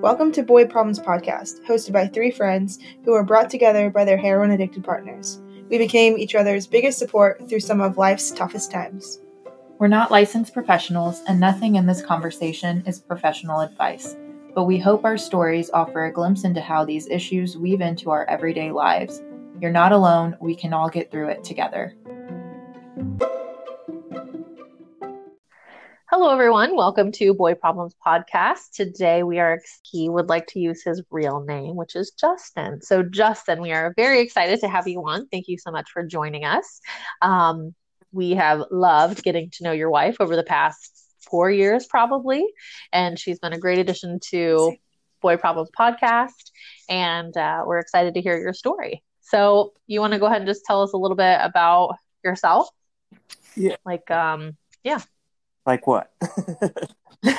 Welcome to Boy Problems Podcast, hosted by three friends who were brought together by their heroin-addicted partners. We became each other's biggest support through some of life's toughest times. We're not licensed professionals, and nothing in this conversation is professional advice, but we hope our stories offer a glimpse into how these issues weave into our everyday lives. You're not alone. We can all get through it together. Hello, everyone. Welcome to Boy Problems Podcast. Today, he would like to use his real name, which is Justin. So, Justin, we are very excited to have you on. Thank you so much for joining us. We have loved getting to know your wife over the past 4 years, probably, and she's been a great addition to Boy Problems Podcast, and we're excited to hear your story. So, you want to go ahead and just tell us a little bit about yourself? Yeah. Like what? Kind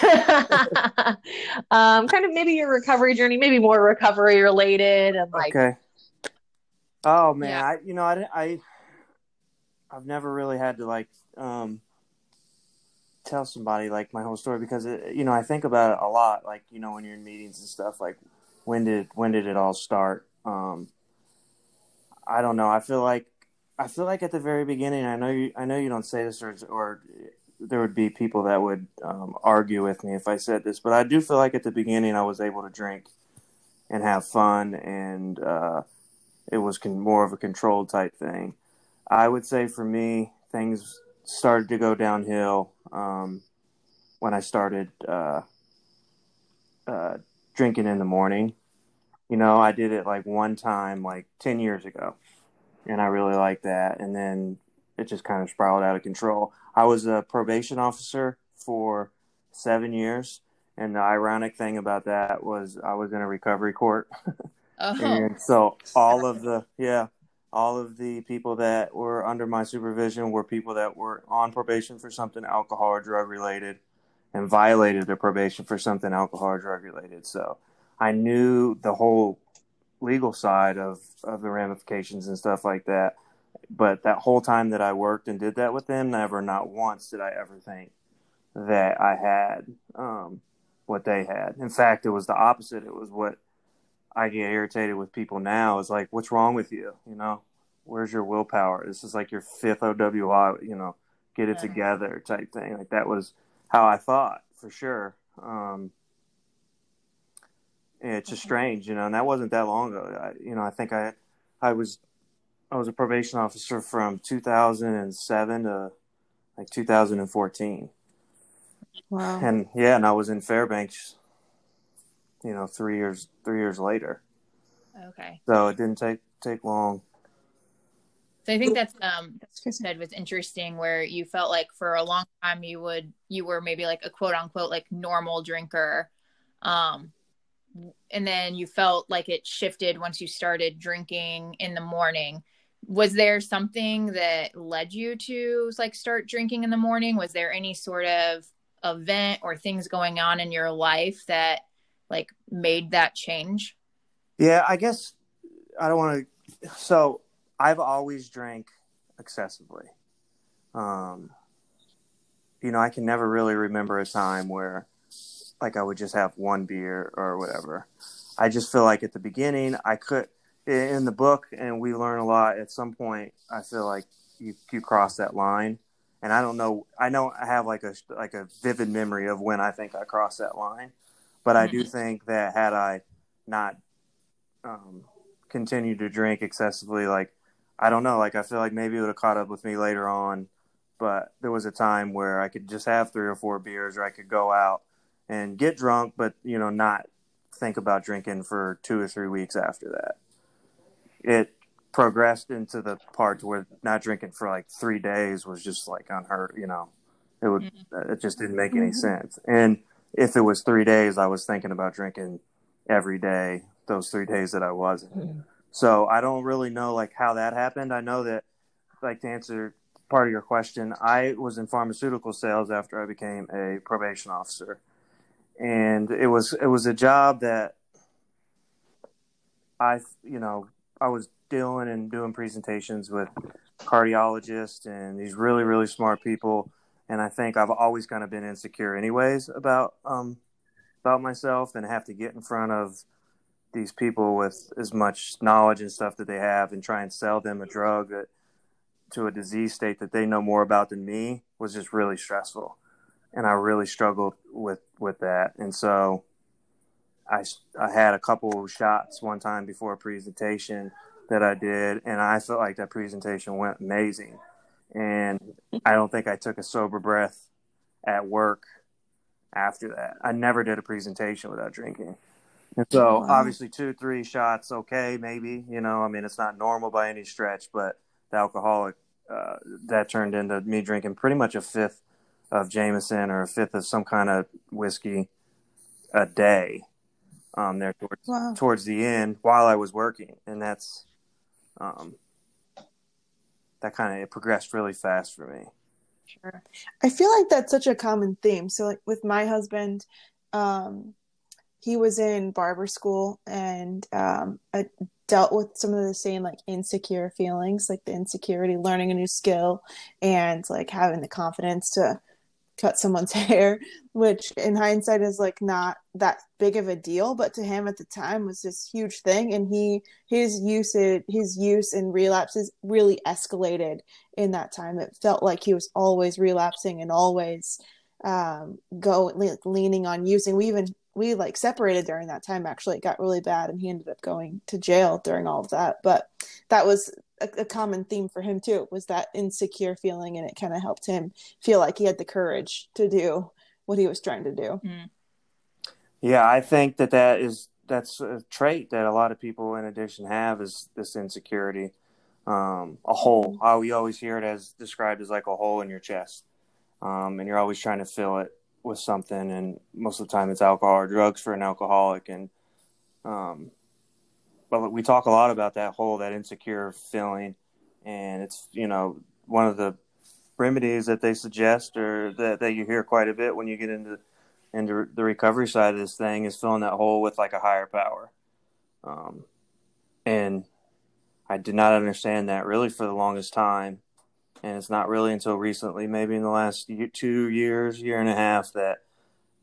of maybe your recovery journey, maybe more recovery related. And like, okay. Oh man, yeah. I've never really had to tell somebody like my whole story because I think about it a lot. Like when you're in meetings and stuff, like when did it all start? I don't know. I feel like at the very beginning. I know you don't say this or there would be people that would argue with me if I said this, but I do feel like at the beginning I was able to drink and have fun, and it was more of a controlled type thing. I would say for me, things started to go downhill when I started drinking in the morning. I did it one time, 10 years ago, and I really liked that. And then it just kind of spiraled out of control. I was a probation officer for 7 years, and the ironic thing about that was I was in a recovery court. Uh-huh. And so all of the people that were under my supervision were people that were on probation for something alcohol or drug related and violated their probation for something alcohol or drug related. So I knew the whole legal side of the ramifications and stuff like that. But that whole time that I worked and did that with them, not once did I ever think that I had what they had. In fact, it was the opposite. It was what I get irritated with people now is like, what's wrong with you? Where's your willpower? This is like your fifth OWI, get it together type thing. Like that was how I thought for sure. It's just strange, and that wasn't that long ago. I think I was a probation officer from 2007 to 2014. Wow. And I was in Fairbanks, 3 years later. Okay. So it didn't take long. So I think that's what you said was interesting, where you felt like for a long time you were maybe a quote unquote normal drinker, and then you felt like it shifted once you started drinking in the morning. Was there something that led you to start drinking in the morning? Was there any sort of event or things going on in your life that made that change? Yeah, I guess I don't want to. So I've always drank excessively. I can never really remember a time where I would just have one beer or whatever. I just feel like at the beginning I could. In the book, and we learn a lot, at some point I feel like you cross that line, and I know I have a vivid memory of when I think I crossed that line, but I do think that had I not continued to drink excessively, I feel like maybe it would have caught up with me later on. But there was a time where I could just have 3 or 4 beers, or I could go out and get drunk but not think about drinking for 2 or 3 weeks after that. It progressed into the part where not drinking for 3 days was just unheard. It just didn't make any sense. And if it was 3 days, I was thinking about drinking every day, those 3 days that I wasn't. Mm-hmm. So I don't really know how that happened. I know that to answer part of your question, I was in pharmaceutical sales after I became a probation officer. And it was a job that I was dealing and doing presentations with cardiologists and these really, really smart people And I think I've always kind of been insecure anyways about myself, and have to get in front of these people with as much knowledge and stuff that they have and try and sell them a drug that, to a disease state that they know more about than me, was just really stressful. And I really struggled with that. And so I had a couple of shots one time before a presentation that I did, and I felt like that presentation went amazing. And I don't think I took a sober breath at work after that. I never did a presentation without drinking. And so obviously 2-3 shots, okay, maybe, you know, I mean, it's not normal by any stretch, but the alcoholic, that turned into me drinking pretty much a fifth of Jameson or a fifth of some kind of whiskey a day there towards the end while I was working. And that's that kind of, it progressed really fast for me. Sure. I feel like that's such a common theme. So like with my husband, he was in barber school, and I dealt with some of the same like insecure feelings, like the insecurity, learning a new skill and like having the confidence to cut someone's hair, which in hindsight is like not that big of a deal, but to him at the time was this huge thing. And his use and relapses really escalated in that time. It felt like he was always relapsing and always leaning on using. We like separated during that time. Actually, it got really bad, and he ended up going to jail during all of that. But that was a common theme for him too, was that insecure feeling. And it kind of helped him feel like he had the courage to do what he was trying to do. Yeah. I think that's a trait that a lot of people in addiction have, is this insecurity, a hole. Oh, we always hear it as described as like a hole in your chest. And you're always trying to fill it with something. And most of the time it's alcohol or drugs for an alcoholic. And, but we talk a lot about that hole, that insecure feeling. And it's, you know, one of the remedies that they suggest, or that you hear quite a bit when you get into the recovery side of this thing, is filling that hole with like a higher power. And I did not understand that really for the longest time. And it's not really until recently, maybe in the last year and a half, that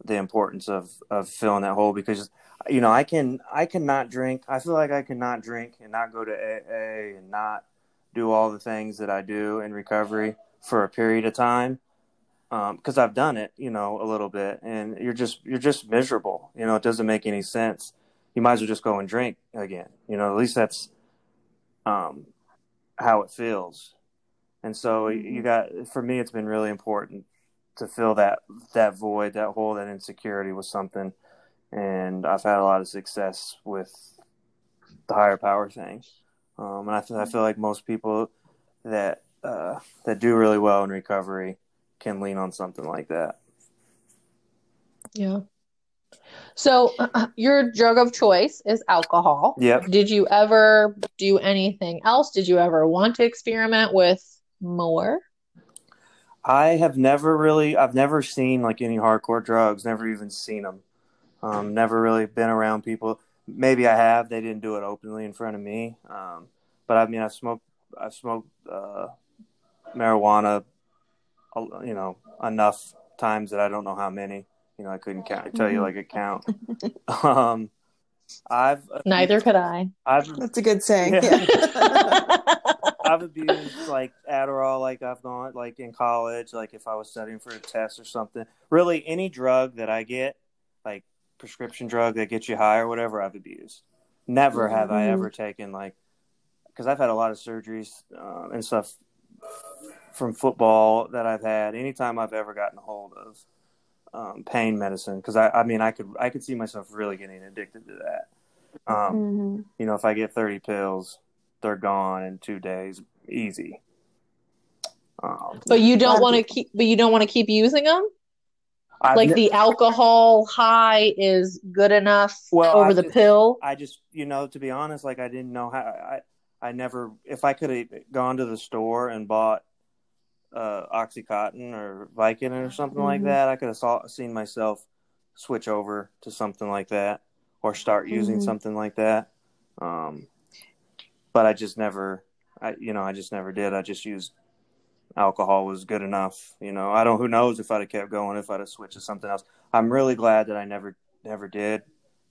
the importance of filling that hole, because you know, I cannot drink. I feel like I cannot drink and not go to AA and not do all the things that I do in recovery for a period of time. 'Cause I've done it, you know, a little bit, and you're just miserable. You know, it doesn't make any sense. You might as well just go and drink again. You know, at least that's, how it feels. And so for me, it's been really important to fill that void, that hole, that insecurity with something. And I've had a lot of success with the higher power thing. And I feel like most people that do really well in recovery can lean on something like that. Yeah. So your drug of choice is alcohol. Yep. Did you ever do anything else? Did you ever want to experiment with more? I have never really, I've never seen like any hardcore drugs, never even seen them. Never really been around people. Maybe I have. They didn't do it openly in front of me. But I mean, I've smoked marijuana, you know, enough times that I don't know how many. You know, I couldn't count. I tell you like a count. Neither could I. That's a good saying. Yeah. I've abused like Adderall, like I've gone like in college, like if I was studying for a test or something. Really, any drug that I get, like prescription drug that gets you high or whatever, I've abused. Never have I ever taken like, because I've had a lot of surgeries and stuff from football that I've had. Anytime I've ever gotten a hold of pain medicine, because I could see myself really getting addicted to that. You know, if I get 30 pills, they're gone in 2 days, easy. But you don't want to keep using them. Like the alcohol high is good enough over the pill? I just, you know, to be honest, like I didn't know how. I never, if I could have gone to the store and bought Oxycontin or Vicodin or something like that, I could have seen myself switch over to something like that or start using something like that. But I just never did. I just used alcohol was good enough. You know, I don't, who knows if I'd have kept going, if I'd have switched to something else. I'm really glad that I never did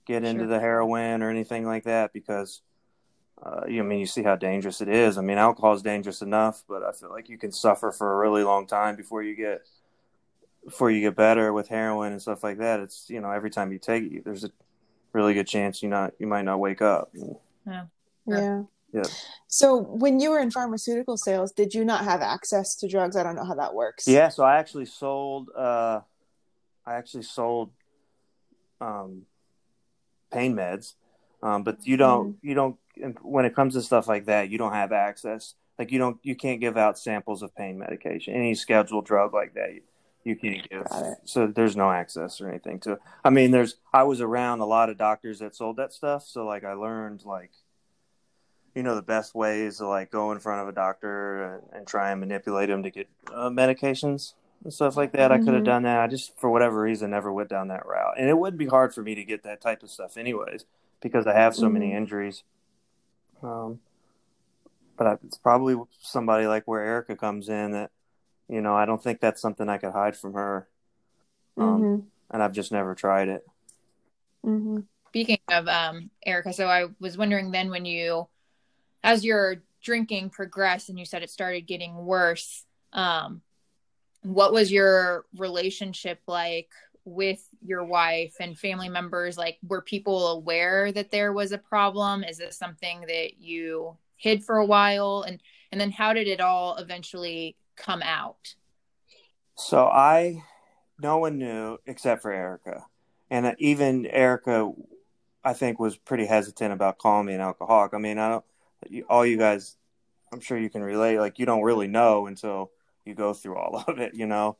get into the heroin or anything like that, because you see how dangerous it is. I mean, alcohol is dangerous enough, but I feel like you can suffer for a really long time before you get better. With heroin and stuff like that, it's, you know, every time you take it, there's a really good chance you might not wake up. Yeah. So when you were in pharmaceutical sales, did you not have access to drugs? I don't know how that works. Yeah. So I actually sold, pain meds. But you don't, when it comes to stuff like that, you don't have access. Like you can't give out samples of pain medication, any scheduled drug like that. You can't give. So there's no access or anything to it. I mean, I was around a lot of doctors that sold that stuff. So like I learned the best ways to like go in front of a doctor and try and manipulate him to get medications and stuff like that. Mm-hmm. I could have done that. I just, for whatever reason, never went down that route. And it would be hard for me to get that type of stuff anyways, because I have so many injuries. But it's probably somebody like where Erica comes in that, you know, I don't think that's something I could hide from her. And I've just never tried it. Mm-hmm. Speaking of Erica, so I was wondering then when you, as your drinking progressed and you said it started getting worse, what was your relationship like with your wife and family members? Like, were people aware that there was a problem? Is this something that you hid for a while? And then how did it all eventually come out? So no one knew except for Erica. And even Erica, I think, was pretty hesitant about calling me an alcoholic. I mean, all you guys, I'm sure you can relate, like you don't really know until you go through all of it, you know?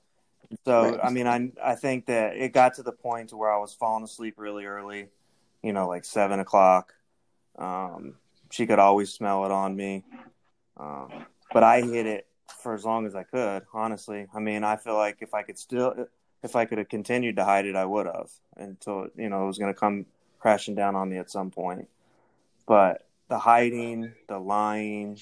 So, right. I mean, I think that it got to the point where I was falling asleep really early, you know, like 7:00. She could always smell it on me. But I hid it for as long as I could, honestly. I mean, I feel like if I could have continued to hide it, I would have, until, you know, it was going to come crashing down on me at some point. But the hiding, the lying,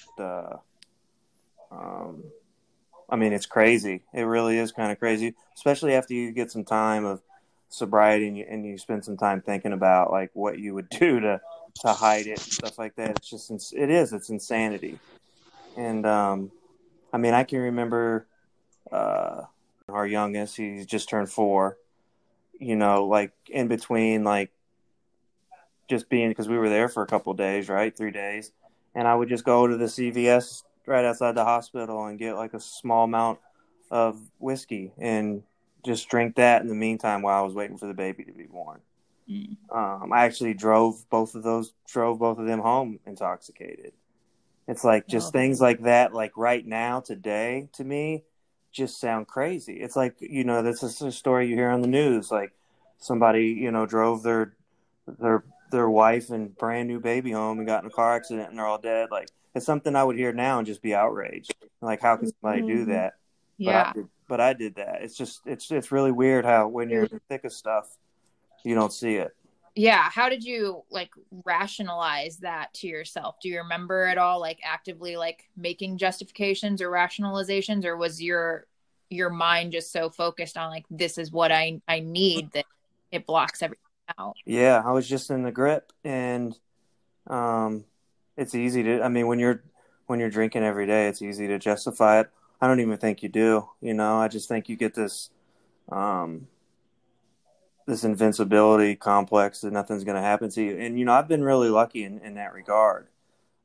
it's crazy. It really is kind of crazy, especially after you get some time of sobriety and you spend some time thinking about like what you would do to hide it and stuff like that. It's just, it's insanity. And, I can remember, our youngest, he's just turned 4, you know, like in between, like just being, because we were there for a couple of days, right? 3 days. And I would just go to the CVS right outside the hospital and get like a small amount of whiskey and just drink that in the meantime while I was waiting for the baby to be born. Mm. I actually drove both of them home intoxicated. It's like just things like that, like right now, today, to me, just sound crazy. It's like, you know, this is a story you hear on the news, like somebody, you know, drove their wife and brand new baby home and got in a car accident and they're all dead. Like, it's something I would hear now and just be outraged, like how can somebody do that? But I did that. It's just it's really weird how when you're in the thick of stuff you don't see it. How did you like rationalize that to yourself? Do you remember at all, like actively like making justifications or rationalizations, or was your mind just so focused on like, this is what I need, that it blocks everything out? Yeah, I was just in the grip, and it's easy to, I mean, when you're drinking every day, it's easy to justify it. I don't even think you do, you know, I just think you get this, this invincibility complex that nothing's going to happen to you. And, you know, I've been really lucky in that regard.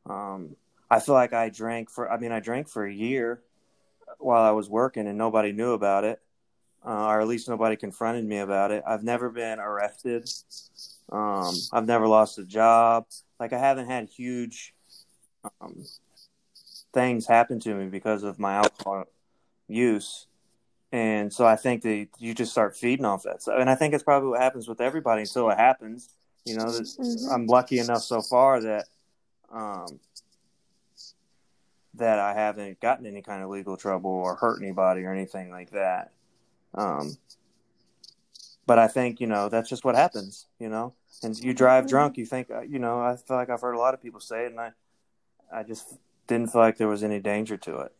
I feel like I drank for a year while I was working and nobody knew about it. Or at least nobody confronted me about it. I've never been arrested. I've never lost a job. Like I haven't had huge things happen to me because of my alcohol use. And so I think that you just start feeding off that. So, and I think it's probably what happens with everybody until it happens. You know, I'm lucky enough so far that that I haven't gotten any kind of legal trouble or hurt anybody or anything like that. But I think, you know, that's just what happens, you know. And you drive drunk, you think, you know, I feel like I've heard a lot of people say it, and I just didn't feel like there was any danger to it.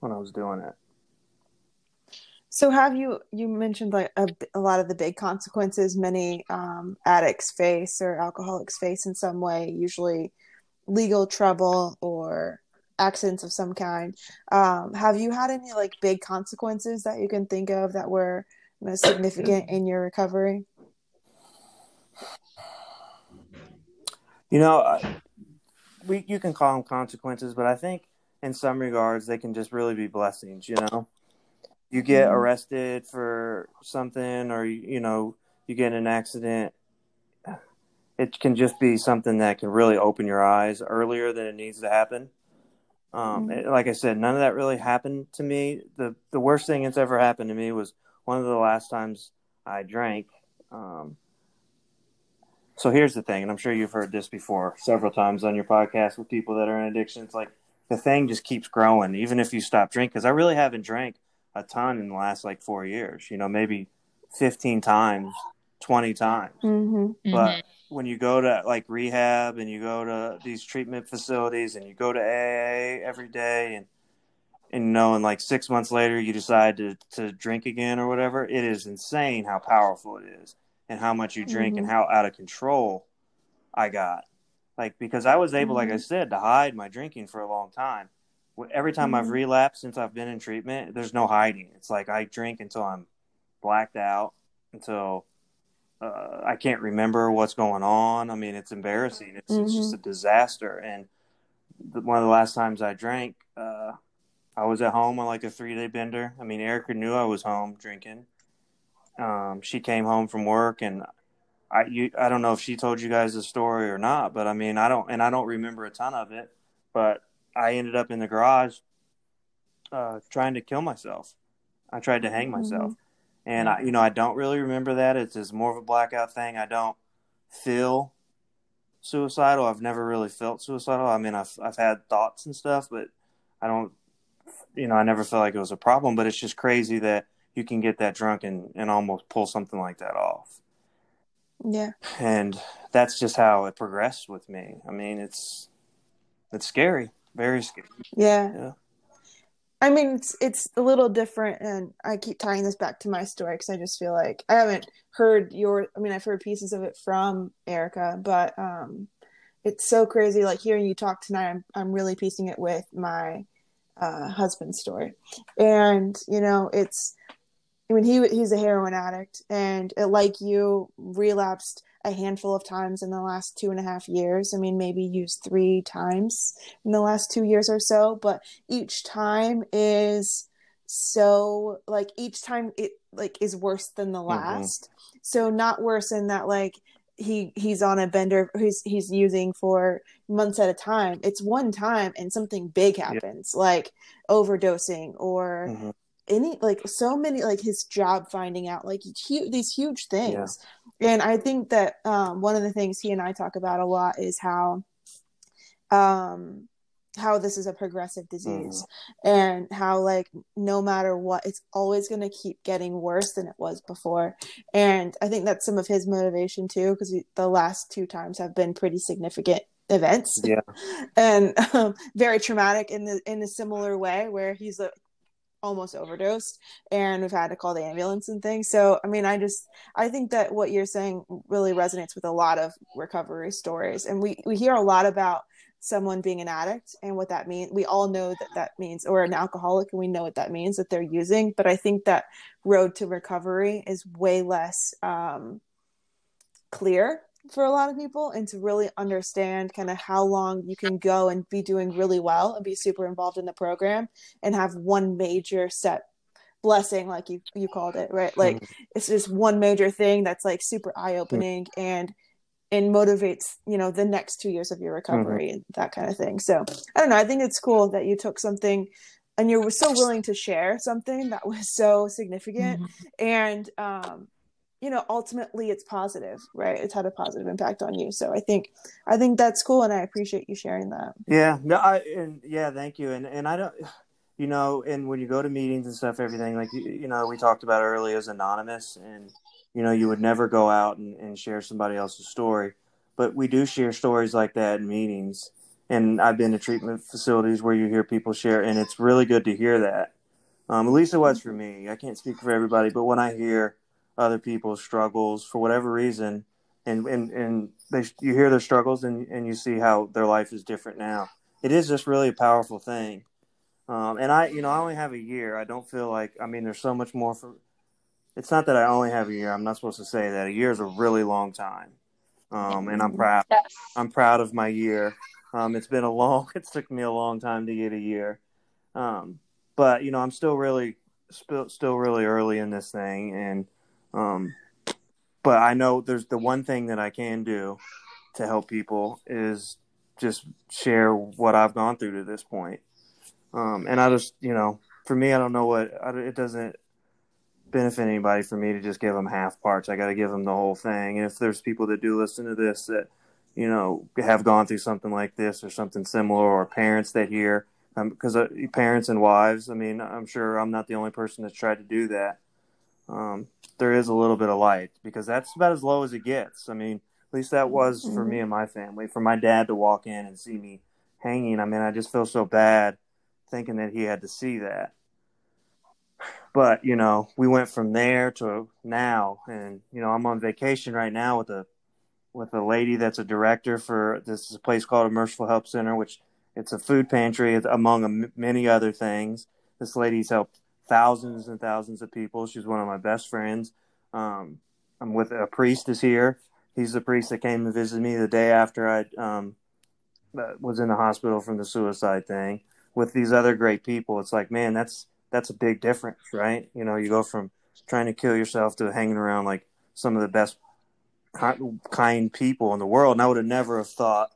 when I was doing it. So have you mentioned like a lot of the big consequences many addicts face or alcoholics face in some way, usually legal trouble or accidents of some kind. Have you had any like big consequences that you can think of that were most significant in your recovery? You know, you can call them consequences, but I think in some regards they can just really be blessings, you know? You get arrested for something or, you know, you get in an accident. It can just be something that can really open your eyes earlier than it needs to happen. Like I said, none of that really happened to me. The worst thing that's ever happened to me was one of the last times I drank. So here's the thing, and I'm sure you've heard this before several times on your podcast with people that are in addiction. It's like the thing just keeps growing, even if you stop drinking. Because I really haven't drank a ton in the last like 4 years, you know, maybe 15 times, 20 times. Mm-hmm. But when you go to like rehab and you go to these treatment facilities and you go to AA every day and you know, and like 6 months later you decide to drink again or whatever, it is insane how powerful it is and how much you drink and how out of control I got. Like, because I was able, like I said, to hide my drinking for a long time. Every time I've relapsed since I've been in treatment, there's no hiding. It's like I drink until I'm blacked out, until I can't remember what's going on. I mean, it's embarrassing. It's just a disaster. And one of the last times I drank, I was at home on like a 3-day bender. I mean, Erica knew I was home drinking. She came home from work, and I don't know if she told you guys the story or not, but I mean, I don't remember a ton of it, but I ended up in the garage trying to kill myself. I tried to hang myself. And, I don't really remember that. It's just more of a blackout thing. I don't feel suicidal. I've never really felt suicidal. I mean, I've had thoughts and stuff, but I don't, you know, I never felt like it was a problem. But it's just crazy that you can get that drunk and almost pull something like that off. Yeah. And that's just how it progressed with me. I mean, it's scary. Very scary. Yeah. I mean, it's a little different, and I keep tying this back to my story because I just feel like I haven't heard I've heard pieces of it from Erica, but it's so crazy. Like hearing you talk tonight, I'm really piecing it with my husband's story, and you know, he's a heroin addict, and like you, relapsed a handful of times in the last 2.5 years. I mean, maybe used 3 times in the last 2 years or so, but each time is so like each time it like is worse than the last. So not worse in that like he's on a bender, he's using for months at a time. It's one time and something big happens, like overdosing or any like so many like his job finding out like these huge things. And I think that one of the things he and I talk about a lot is how this is a progressive disease and how like no matter what, it's always going to keep getting worse than it was before. And I think that's some of his motivation too, because the last 2 times have been pretty significant events and very traumatic in a similar way where he's almost overdosed and we've had to call the ambulance and things. So, I mean, I think that what you're saying really resonates with a lot of recovery stories. And we hear a lot about someone being an addict and what that means. We all know that means, or an alcoholic, and we know what that means, that they're using. But I think that road to recovery is way less clear for a lot of people, and to really understand kind of how long you can go and be doing really well and be super involved in the program and have one major set blessing, like you called it, right? Like it's just one major thing that's like super eye-opening and motivates, you know, the next 2 years of your recovery and that kind of thing. So I don't know, I think it's cool that you took something and you were so willing to share something that was so significant and you know, ultimately it's positive, right? It's had a positive impact on you. So I think that's cool. And I appreciate you sharing that. Yeah. No, thank you. And I don't, you know, and when you go to meetings and stuff, everything, like, you know, we talked about earlier is anonymous, and, you know, you would never go out and share somebody else's story, but we do share stories like that in meetings. And I've been to treatment facilities where you hear people share, and it's really good to hear that. At least it was for me. I can't speak for everybody, but when I hear other people's struggles for whatever reason, and they, you hear their struggles and you see how their life is different now, it is just really a powerful thing. And I only have a year. I don't feel like, I mean, there's so much more for, it's not that I only have a year. I'm not supposed to say that. A year is a really long time. And I'm proud. Yes. I'm proud of my year. It took me a long time to get a year. But, you know, I'm still really early in this thing. And, but I know there's the one thing that I can do to help people is just share what I've gone through to this point. And I just, you know, for me, I don't know it doesn't benefit anybody for me to just give them half parts. I got to give them the whole thing. And if there's people that do listen to this that, you know, have gone through something like this or something similar, or parents that hear, because parents and wives, I mean, I'm sure I'm not the only person that's tried to do that. There is a little bit of light, because that's about as low as it gets. I mean, at least that was for me and my family. For my dad to walk in and see me hanging, I mean, I just feel so bad thinking that he had to see that. But, you know, we went from there to now, and, you know, I'm on vacation right now with a lady that's a director for, this is a place called a Merciful Help Center, which it's a food pantry, among many other things. This lady's helped thousands and thousands of people. She's one of my best friends. I'm with a priest is here. He's the priest that came to visit me the day after I was in the hospital from the suicide thing. With these other great people, it's like, man, that's a big difference, right? You know, you go from trying to kill yourself to hanging around like some of the best kind people in the world. And I would have never have thought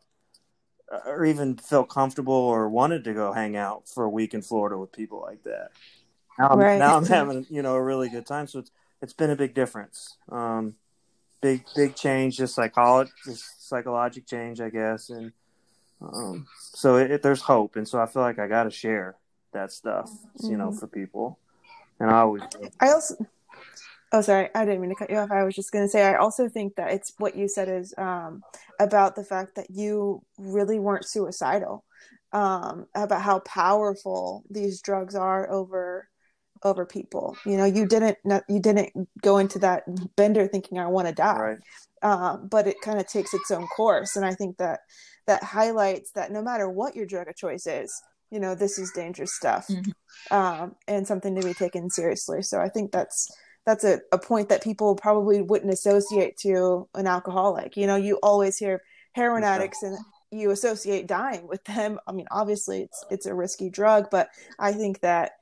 or even felt comfortable or wanted to go hang out for a week in Florida with people like that. Now I'm having, you know, a really good time. So it's been a big difference. Big change, just psychological change, I guess. And so there's hope. And so I feel like I got to share that stuff, you know, for people. And I didn't mean to cut you off. I was just going to say, I also think that it's what you said is about the fact that you really weren't suicidal, about how powerful these drugs are over people. You know, you didn't go into that bender thinking I want to die, right. But it kind of takes its own course. And I think that highlights that no matter what your drug of choice is, you know, this is dangerous stuff, and something to be taken seriously. So I think that's a point that people probably wouldn't associate to an alcoholic. You know, you always hear heroin addicts and you associate dying with them. I mean, obviously it's a risky drug, but I think that,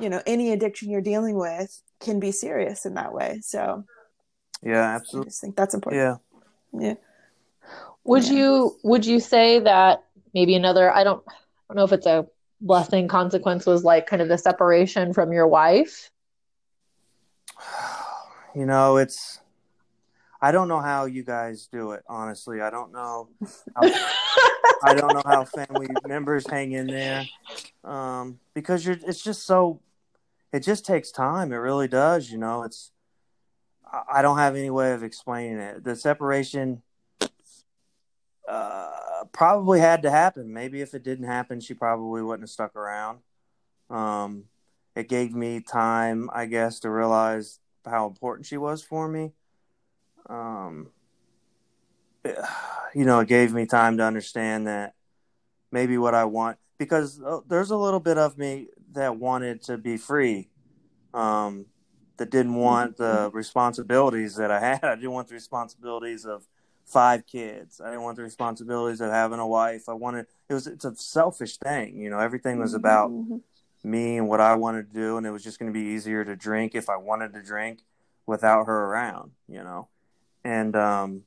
you know, any addiction you're dealing with can be serious in that way. So yeah, absolutely. I just think that's important. Yeah. Would you say that maybe another, I don't know if it's a blessing consequence, was like kind of the separation from your wife? You know, I don't know how you guys do it, honestly. I don't know how, I don't know how family members hang in there, because it's just so, it just takes time. It really does. You know, I don't have any way of explaining it. The separation probably had to happen. Maybe if it didn't happen, she probably wouldn't have stuck around. It gave me time, I guess, to realize how important she was for me. You know, it gave me time to understand that maybe what I want, because there's a little bit of me that wanted to be free, that didn't want the responsibilities that I had. I didn't want the responsibilities of 5 kids. I didn't want the responsibilities of having a wife. It's a selfish thing. You know, everything was about me and what I wanted to do. And it was just going to be easier to drink if I wanted to drink without her around, you know? And,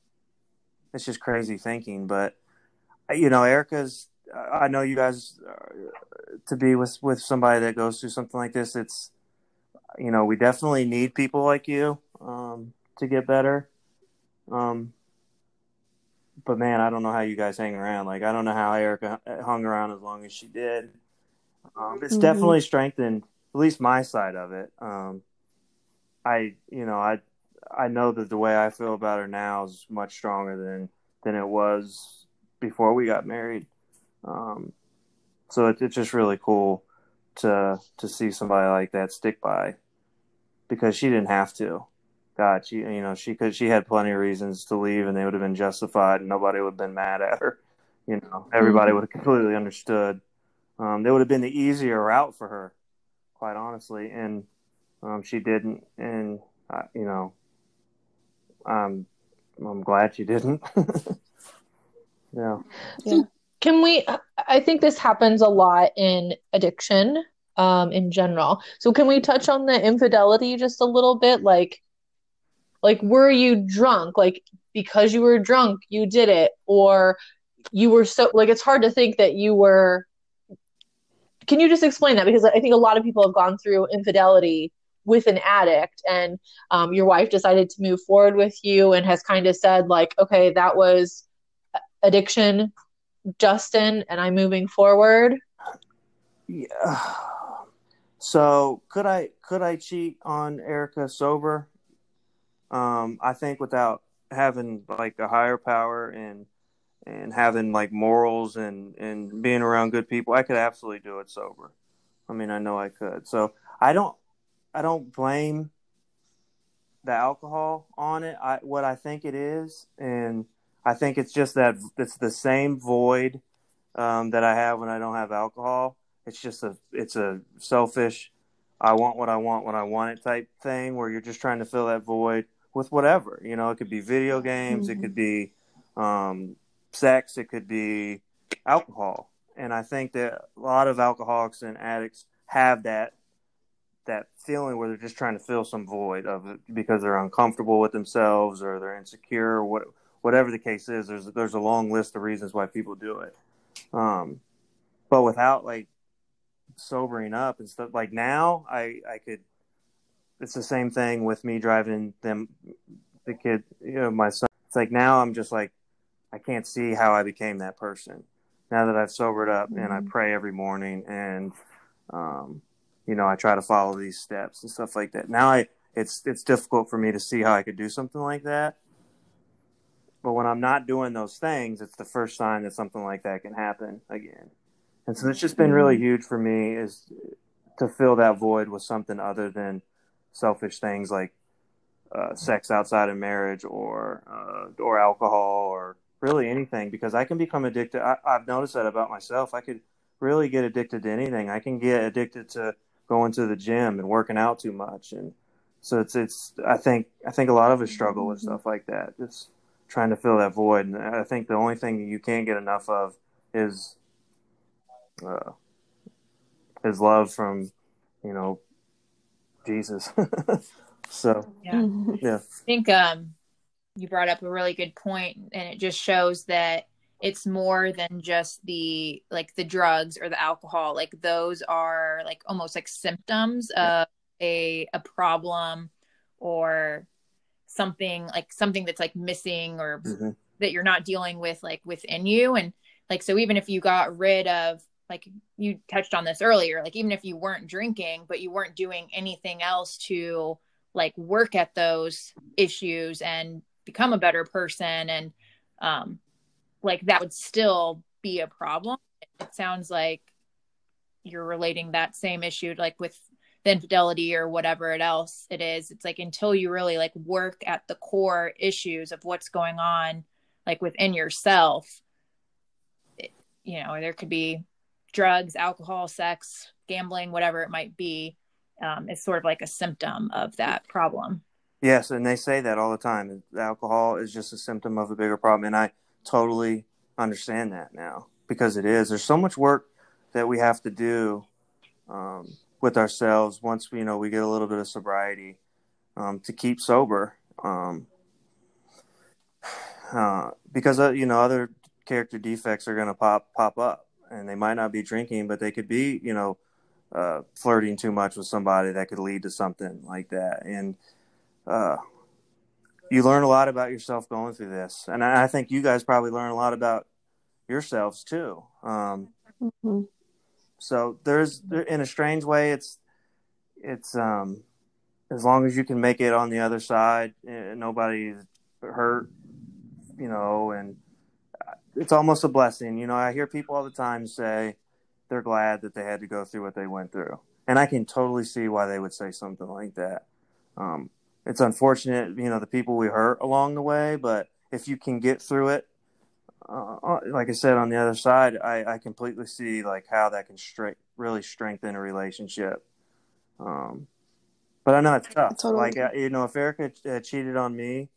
it's just crazy thinking, but you know, I know you guys, to be with somebody that goes through something like this, it's, you know, we definitely need people like you, to get better. But man, I don't know how you guys hang around. Like, I don't know how Erica hung around as long as she did. It's definitely strengthened at least my side of it. I know that the way I feel about her now is much stronger than it was before we got married. So it's just really cool to see somebody like that stick by, because she didn't have to. God, she had plenty of reasons to leave, and they would have been justified, and nobody would have been mad at her. You know, everybody would have completely understood. They would have been the easier route for her, quite honestly, and she didn't. And you know, I'm glad she didn't. Yeah. Can we? I think this happens a lot in addiction, in general. So can we touch on the infidelity just a little bit? Like, were you drunk? Like, because you were drunk, you did it, or you were so, like, it's hard to think that you were. Can you just explain that? Because I think a lot of people have gone through infidelity with an addict, and your wife decided to move forward with you and has kind of said, like, okay, that was addiction, Justin, and I'm moving forward. Yeah. So could I cheat on Erica sober? I think without having like a higher power and having like morals and being around good people, I could absolutely do it sober. I mean, I know I could. So I don't blame the alcohol on it. What I think it is, and I think it's just that it's the same void that I have when I don't have alcohol. It's just it's a selfish, I want what I want when I want it type thing, where you're just trying to fill that void with whatever. You know, it could be video games, it could be sex, it could be alcohol. And I think that a lot of alcoholics and addicts have that feeling where they're just trying to fill some void of it because they're uncomfortable with themselves or they're insecure or whatever the case is. There's a long list of reasons why people do it. But without like sobering up and stuff, like now I could, it's the same thing with me driving the kid, you know, my son. It's like, now I'm just like, I can't see how I became that person now that I've sobered up, and I pray every morning, and you know, I try to follow these steps and stuff like that. Now it's difficult for me to see how I could do something like that. But when I'm not doing those things, it's the first sign that something like that can happen again. And so it's just been really huge for me is to fill that void with something other than selfish things like sex outside of marriage or alcohol or really anything, because I can become addicted. I've noticed that about myself. I could really get addicted to anything. I can get addicted to going to the gym and working out too much. And so it's I think a lot of us struggle with stuff like that, just trying to fill that void. And I think the only thing that you can't get enough of is his love from, you know, Jesus. So yeah. I think you brought up a really good point, and it just shows that it's more than just the like the drugs or the alcohol. Like those are like almost like symptoms of a problem or something that's like missing or that you're not dealing with like within you. And like, so even if you got rid of, like you touched on this earlier, like even if you weren't drinking, but you weren't doing anything else to like work at those issues and become a better person, and like that would still be a problem. It sounds like you're relating that same issue like with the infidelity or whatever it else it is. It's like until you really like work at the core issues of what's going on like within yourself, it, you know, there could be drugs, alcohol, sex, gambling, whatever it might be. It's sort of like a symptom of that problem. Yes, and they say that all the time. Alcohol is just a symptom of a bigger problem. And I totally understand that now, because it is. There's so much work that we have to do with ourselves once we, you know, we get a little bit of sobriety to keep sober. Because, you know, other character defects are going to pop up. And they might not be drinking, but they could be, you know, flirting too much with somebody that could lead to something like that. And you learn a lot about yourself going through this. And I think you guys probably learn a lot about yourselves too. So there, in a strange way, it's as long as you can make it on the other side, nobody's hurt, you know, and it's almost a blessing. You know, I hear people all the time say they're glad that they had to go through what they went through. And I can totally see why they would say something like that. It's unfortunate, you know, the people we hurt along the way, but if you can get through it, like I said, on the other side, I completely see like how that can really strengthen a relationship. But I know it's tough. Totally. Like, you know, if Erica cheated on me,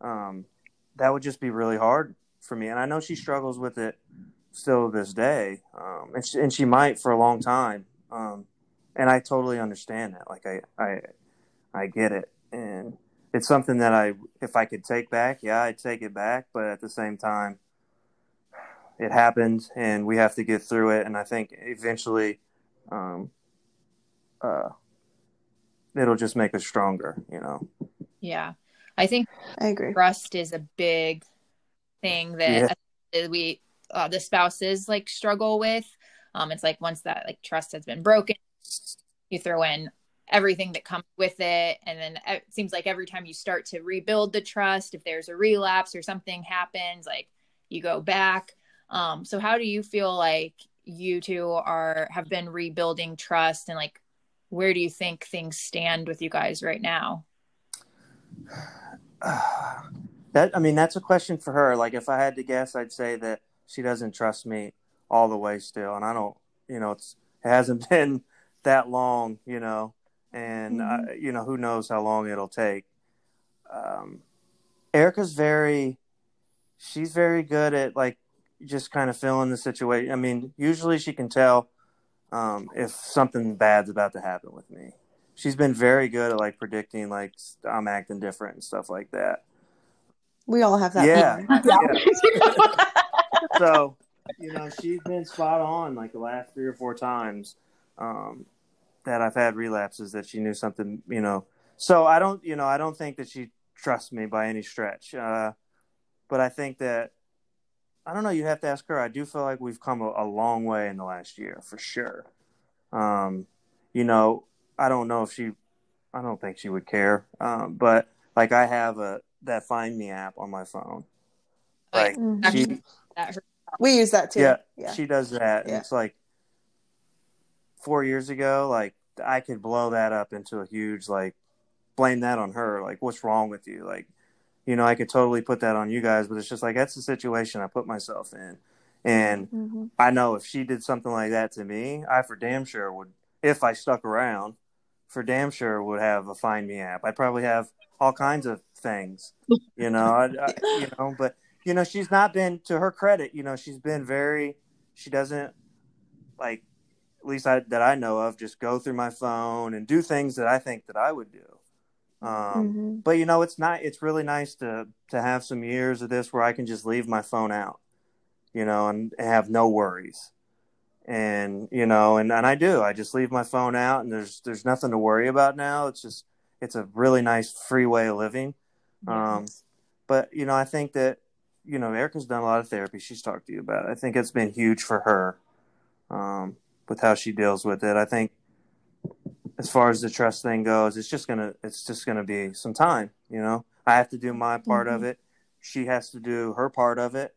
that would just be really hard for me. And I know she struggles with it still this day. And she might for a long time. And I totally understand that. Like I get it. And it's something that if I could take back, yeah, I'd take it back. But at the same time, it happened and we have to get through it. And I think eventually, it'll just make us stronger, you know? Yeah. I think I agree. Trust is a big thing that we, the spouses like struggle with. It's like once that like trust has been broken, you throw in everything that comes with it. And then it seems like every time you start to rebuild the trust, if there's a relapse or something happens, like you go back. So how do you feel like you two have been rebuilding trust, and like, where do you think things stand with you guys right now? That's a question for her. Like, if I had to guess, I'd say that she doesn't trust me all the way still. And I don't, you know, it hasn't been that long, you know, and, you know, who knows how long it'll take. Erica's she's very good at like, just kind of feeling the situation. I mean, usually she can tell if something bad's about to happen with me. She's been very good at like predicting like I'm acting different and stuff like that. We all have that. Yeah. So, you know, she's been spot on like the last 3 or 4 times that I've had relapses that she knew something, you know. So I don't think that she trusts me by any stretch. But I think that, I don't know, you have to ask her. I do feel like we've come a long way in the last year for sure. You know, I don't think she would care. But like I have that Find Me app on my phone. Like we use that too. Yeah. She does that. Yeah. And it's like 4 years ago, like I could blow that up into a huge, like blame that on her. Like, what's wrong with you? Like, you know, I could totally put that on you guys, but it's just like, that's the situation I put myself in. And I know if she did something like that to me, I for damn sure would, if I stuck around, for damn sure would have a Find Me app. I'd probably have all kinds of things, you know, you know, but, you know, she's not been, to her credit, you know, she's been she doesn't like, at least that I know of, just go through my phone and do things that I think that I would do. But you know, it's really nice to have some years of this where I can just leave my phone out, you know, and have no worries. And, you know, and I do, I just leave my phone out and there's nothing to worry about now. It's a really nice free way of living. But you know, I think that, you know, Erica's done a lot of therapy. She's talked to you about it. I think it's been huge for her, with how she deals with it. I think, as far as the trust thing goes, it's just gonna be some time, you know. I have to do my part of it. She has to do her part of it.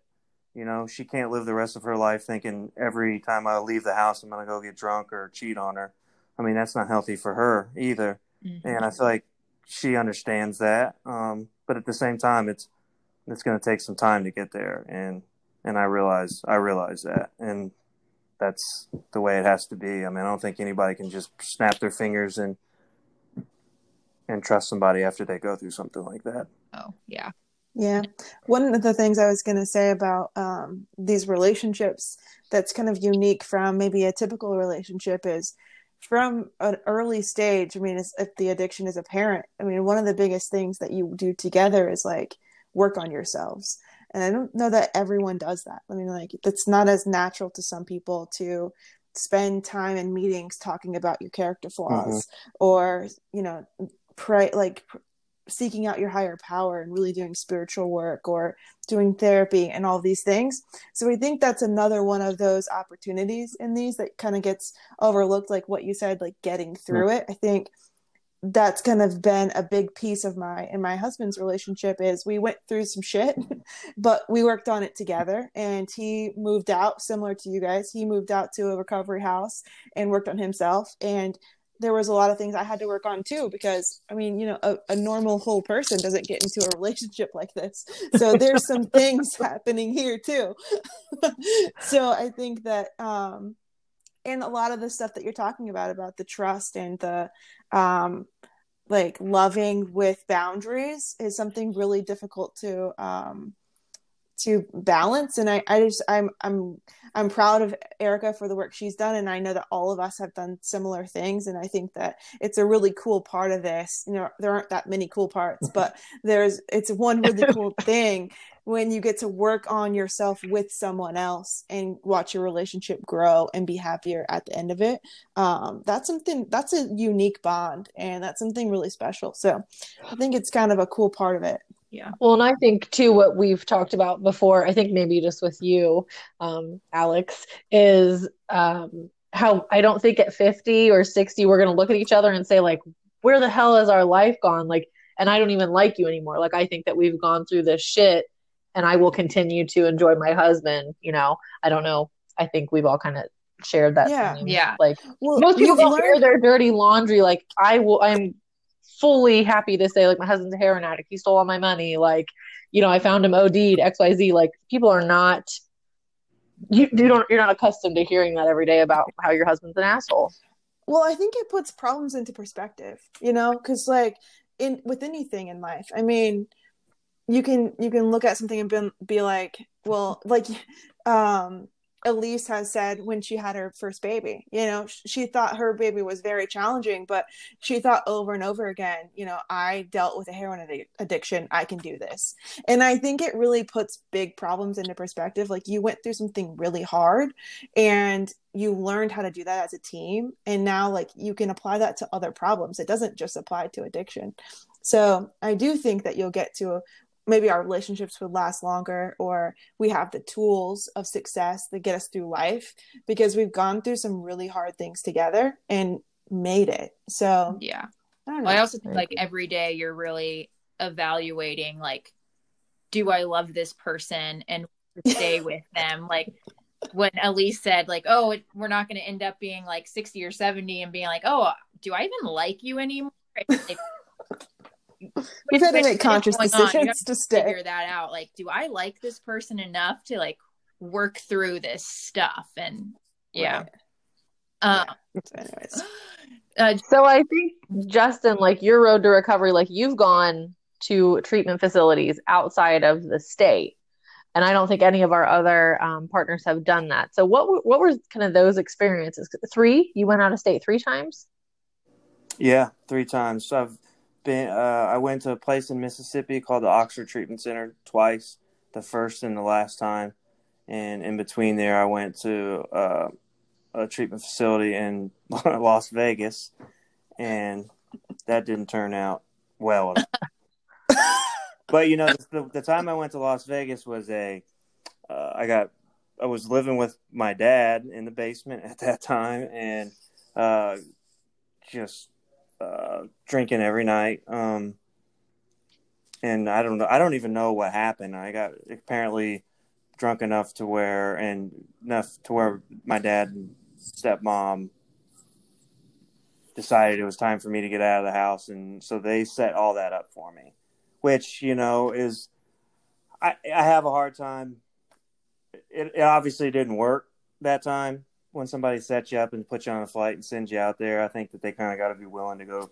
You know, she can't live the rest of her life thinking every time I leave the house I'm gonna go get drunk or cheat on her. I mean, that's not healthy for her either. And I feel like she understands that. But at the same time, it's gonna take some time to get there. And I realize that. And that's the way it has to be. I mean, I don't think anybody can just snap their fingers and trust somebody after they go through something like that. Oh, yeah. Yeah. One of the things I was going to say about these relationships that's kind of unique from maybe a typical relationship is from an early stage. I mean, if the addiction is apparent, I mean, one of the biggest things that you do together is like work on yourselves. And I don't know that everyone does that. I mean, like, it's not as natural to some people to spend time in meetings talking about your character flaws or, you know, pray, like seeking out your higher power and really doing spiritual work or doing therapy and all these things. So we think that's another one of those opportunities in these that kind of gets overlooked, like what you said, like getting through it. I think that's kind of been a big piece of my and my husband's relationship. Is we went through some shit, but we worked on it together. And he moved out, similar to you guys. He moved out to a recovery house and worked on himself. And there was a lot of things I had to work on too, because I mean, you know, a normal whole person doesn't get into a relationship like this. So there's some things happening here too. So I think that, and a lot of the stuff that you're talking about the trust and the, like loving with boundaries is something really difficult to balance. And I'm proud of Erica for the work she's done. And I know that all of us have done similar things. And I think that it's a really cool part of this. You know, there aren't that many cool parts, but it's one really cool thing when you get to work on yourself with someone else and watch your relationship grow and be happier at the end of it. That's a unique bond, and that's something really special. So I think it's kind of a cool part of it. Yeah. Well, and I think too, what we've talked about before, I think maybe just with you, Alex, is how I don't think at 50 or 60, we're going to look at each other and say like, where the hell has our life gone? Like, and I don't even like you anymore. Like, I think that we've gone through this shit and I will continue to enjoy my husband. You know, I don't know. I think we've all kind of shared that. Yeah. Thing. Yeah. Like most people wear their dirty laundry. Like I'm fully happy to say like my husband's a heroin addict, he stole all my money, like, you know, I found him OD'd XYZ. like, people are not you're not accustomed to hearing that every day about how your husband's an asshole. Well, I think it puts problems into perspective, you know, because like with anything in life, I mean, you can look at something and be like, well, like Elise has said when she had her first baby, you know, she thought her baby was very challenging, but she thought over and over again, you know, I dealt with a heroin addiction. I can do this. And I think it really puts big problems into perspective. Like, you went through something really hard and you learned how to do that as a team. And now like you can apply that to other problems. It doesn't just apply to addiction. So I do think that you'll get to maybe our relationships would last longer, or we have the tools of success that get us through life because we've gone through some really hard things together and made it. So yeah, I don't know. Well, I also think like every day you're really evaluating, like, do I love this person and stay with them? Like when Elise said like, oh, we're not going to end up being like 60 or 70 and being like, oh, do I even like you anymore? Like, we've had to make conscious decisions to stay. Figure that out. Like, do I like this person enough to like work through this stuff? And yeah. Right. So anyways, so I think, Justin, like your road to recovery, like you've gone to treatment facilities outside of the state, and I don't think any of our other partners have done that. So what were kind of those experiences? 3? You went out of state 3 times? Yeah, 3 times. So I've been, I went to a place in Mississippi called the Oxford Treatment Center twice, the first and the last time. And in between there, I went to a treatment facility in Las Vegas, and that didn't turn out well enough. But, you know, the time I went to Las Vegas was I was living with my dad in the basement at that time, and just drinking every night, and I don't even know what happened. I got apparently drunk enough to where my dad and stepmom decided it was time for me to get out of the house, and so they set all that up for me, which, you know, is I have a hard time. It obviously didn't work that time. When somebody sets you up and puts you on a flight and sends you out there, I think that they kind of got to be willing to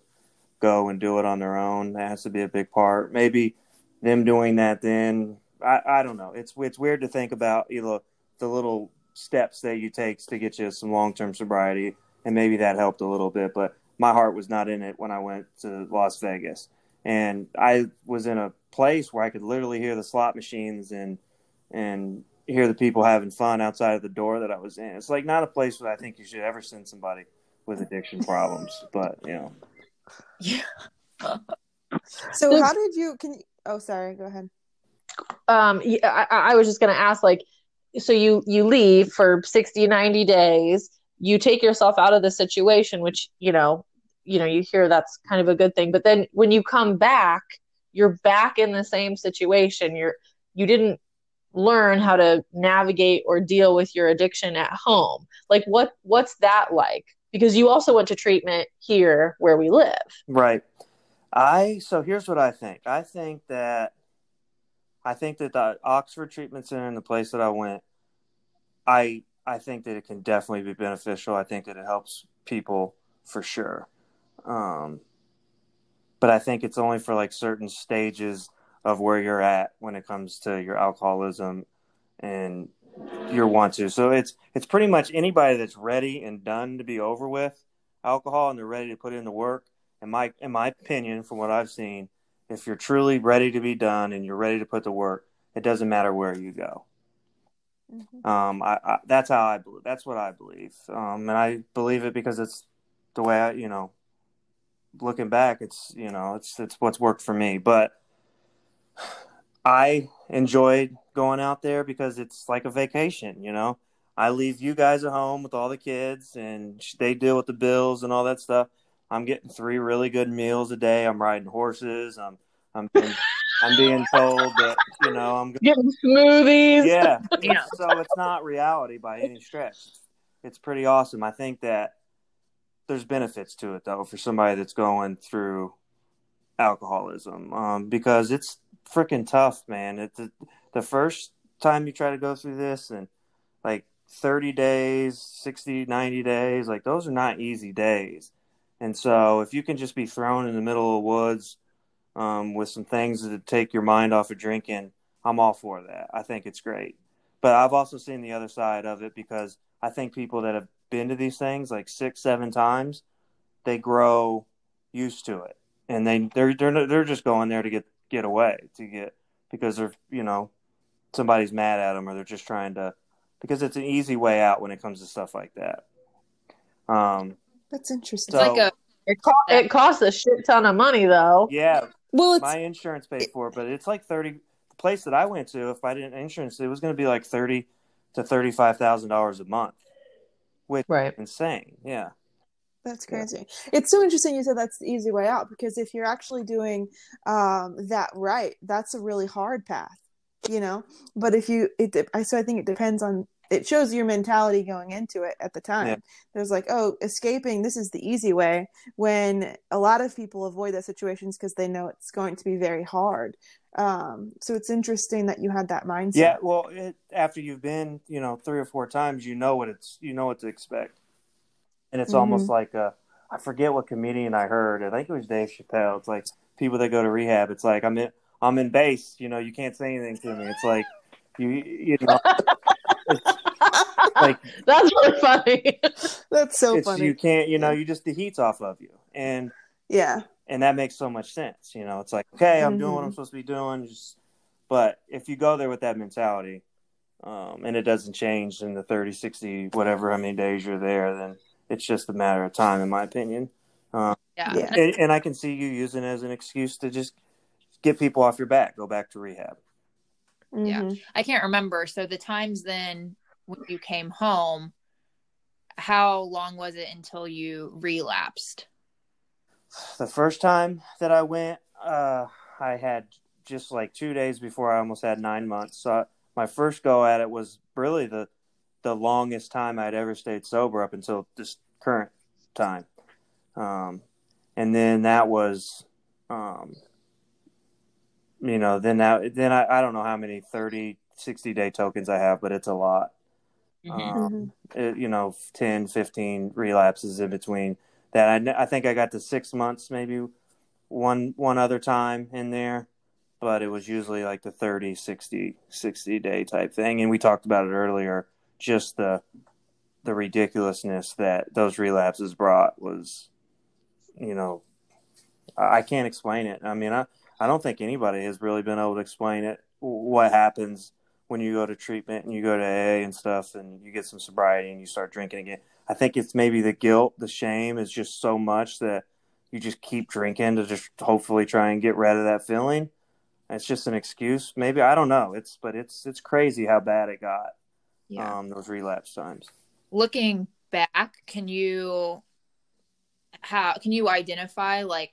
go and do it on their own. That has to be a big part. Maybe them doing that then, I don't know. It's weird to think about, you know, the little steps that you take to get you some long-term sobriety, and maybe that helped a little bit, but my heart was not in it when I went to Las Vegas. And I was in a place where I could literally hear the slot machines and hear the people having fun outside of the door that I was in. It's like not a place that I think you should ever send somebody with addiction problems, but you know. Yeah. So how did you, oh, sorry, go ahead. I was just going to ask, like, so you leave for 60, 90 days, you take yourself out of the situation, which, you know, you know, you hear that's kind of a good thing. But then when you come back, you're back in the same situation. You didn't learn how to navigate or deal with your addiction at home. Like, what's that like? Because you also went to treatment here where we live. Right. So here's what I think. I think that the Oxford Treatment Center and the place that I went, I think that it can definitely be beneficial. I think that it helps people for sure. But I think it's only for like certain stages of where you're at when it comes to your alcoholism and your want to. So it's pretty much anybody that's ready and done to be over with alcohol and they're ready to put in the work. In my opinion, from what I've seen, if you're truly ready to be done and you're ready to put the work, it doesn't matter where you go. Mm-hmm. That's what I believe. And I believe it because it's the way I, you know, looking back, it's, you know, it's what's worked for me, but I enjoyed going out there because it's like a vacation, you know, I leave you guys at home with all the kids and they deal with the bills and all that stuff. I'm getting 3 really good meals a day. I'm riding horses. I'm being told that, you know, I'm getting smoothies. Yeah. So it's not reality by any stretch. It's pretty awesome. I think that there's benefits to it, though, for somebody that's going through alcoholism, because it's freaking tough, man. The first time you try to go through this and like 30 days, 60, 90 days, like those are not easy days. And so if you can just be thrown in the middle of the woods with some things that take your mind off of drinking, I'm all for that. I think it's great. But I've also seen the other side of it because I think people that have been to these things like 6-7 times, they grow used to it. And they're just going there to get away, because they're, you know, somebody's mad at them or they're just trying to, because it's an easy way out when it comes to stuff like that. That's interesting. It's so, it costs a shit ton of money, though. Yeah. Well, my insurance paid for it, but it's like 30. The place that I went to, if I didn't insurance, it was going to be like $30,000 to $35,000 a month, which is insane. Yeah. That's crazy. Yeah. It's so interesting you said that's the easy way out, because if you're actually doing that right, that's a really hard path, you know. But I think it depends on. It shows your mentality going into it at the time. Yeah. There's like, oh, escaping, this is the easy way, when a lot of people avoid those situations because they know it's going to be very hard. So it's interesting that you had that mindset. Yeah, well, after you've been, you know, 3 or 4 times, you know what to expect. And it's almost like, I forget what comedian I heard. I think it was Dave Chappelle. It's like people that go to rehab. It's like, I'm in base, you know, you can't say anything to me. It's like, you know. Like, that's really funny. That's so funny. You can't, you know, you just, the heat's off of you, and yeah, and that makes so much sense. You know, it's like, okay, I'm doing what I'm supposed to be doing. But if you go there with that mentality, and it doesn't change in the 30, 60, whatever, how many days you're there, then it's just a matter of time, in my opinion. Yeah. And I can see you using it as an excuse to just get people off your back, go back to rehab. Yeah. I can't remember. So the times then when you came home, how long was it until you relapsed? The first time that I went, I had just like 2 days before I almost had 9 months. So my first go at it was really the longest time I'd ever stayed sober up until this current time. And then that was, you know, then I don't know how many 30, 60 day tokens I have, but it's a lot. You know, 10, 15 relapses in between that. I think I got to 6 months, maybe one other time in there, but it was usually like the 30, 60 day type thing. And we talked about it earlier, just the ridiculousness that those relapses brought was, you know, I can't explain it. I mean, I don't think anybody has really been able to explain it, what happens when you go to treatment and you go to AA and stuff and you get some sobriety and you start drinking again. I think it's maybe the guilt, the shame is just so much that you just keep drinking to just hopefully try and get rid of that feeling. It's just an excuse. Maybe, I don't know. It's crazy how bad it got, those relapse times. Looking back, can you how can you identify like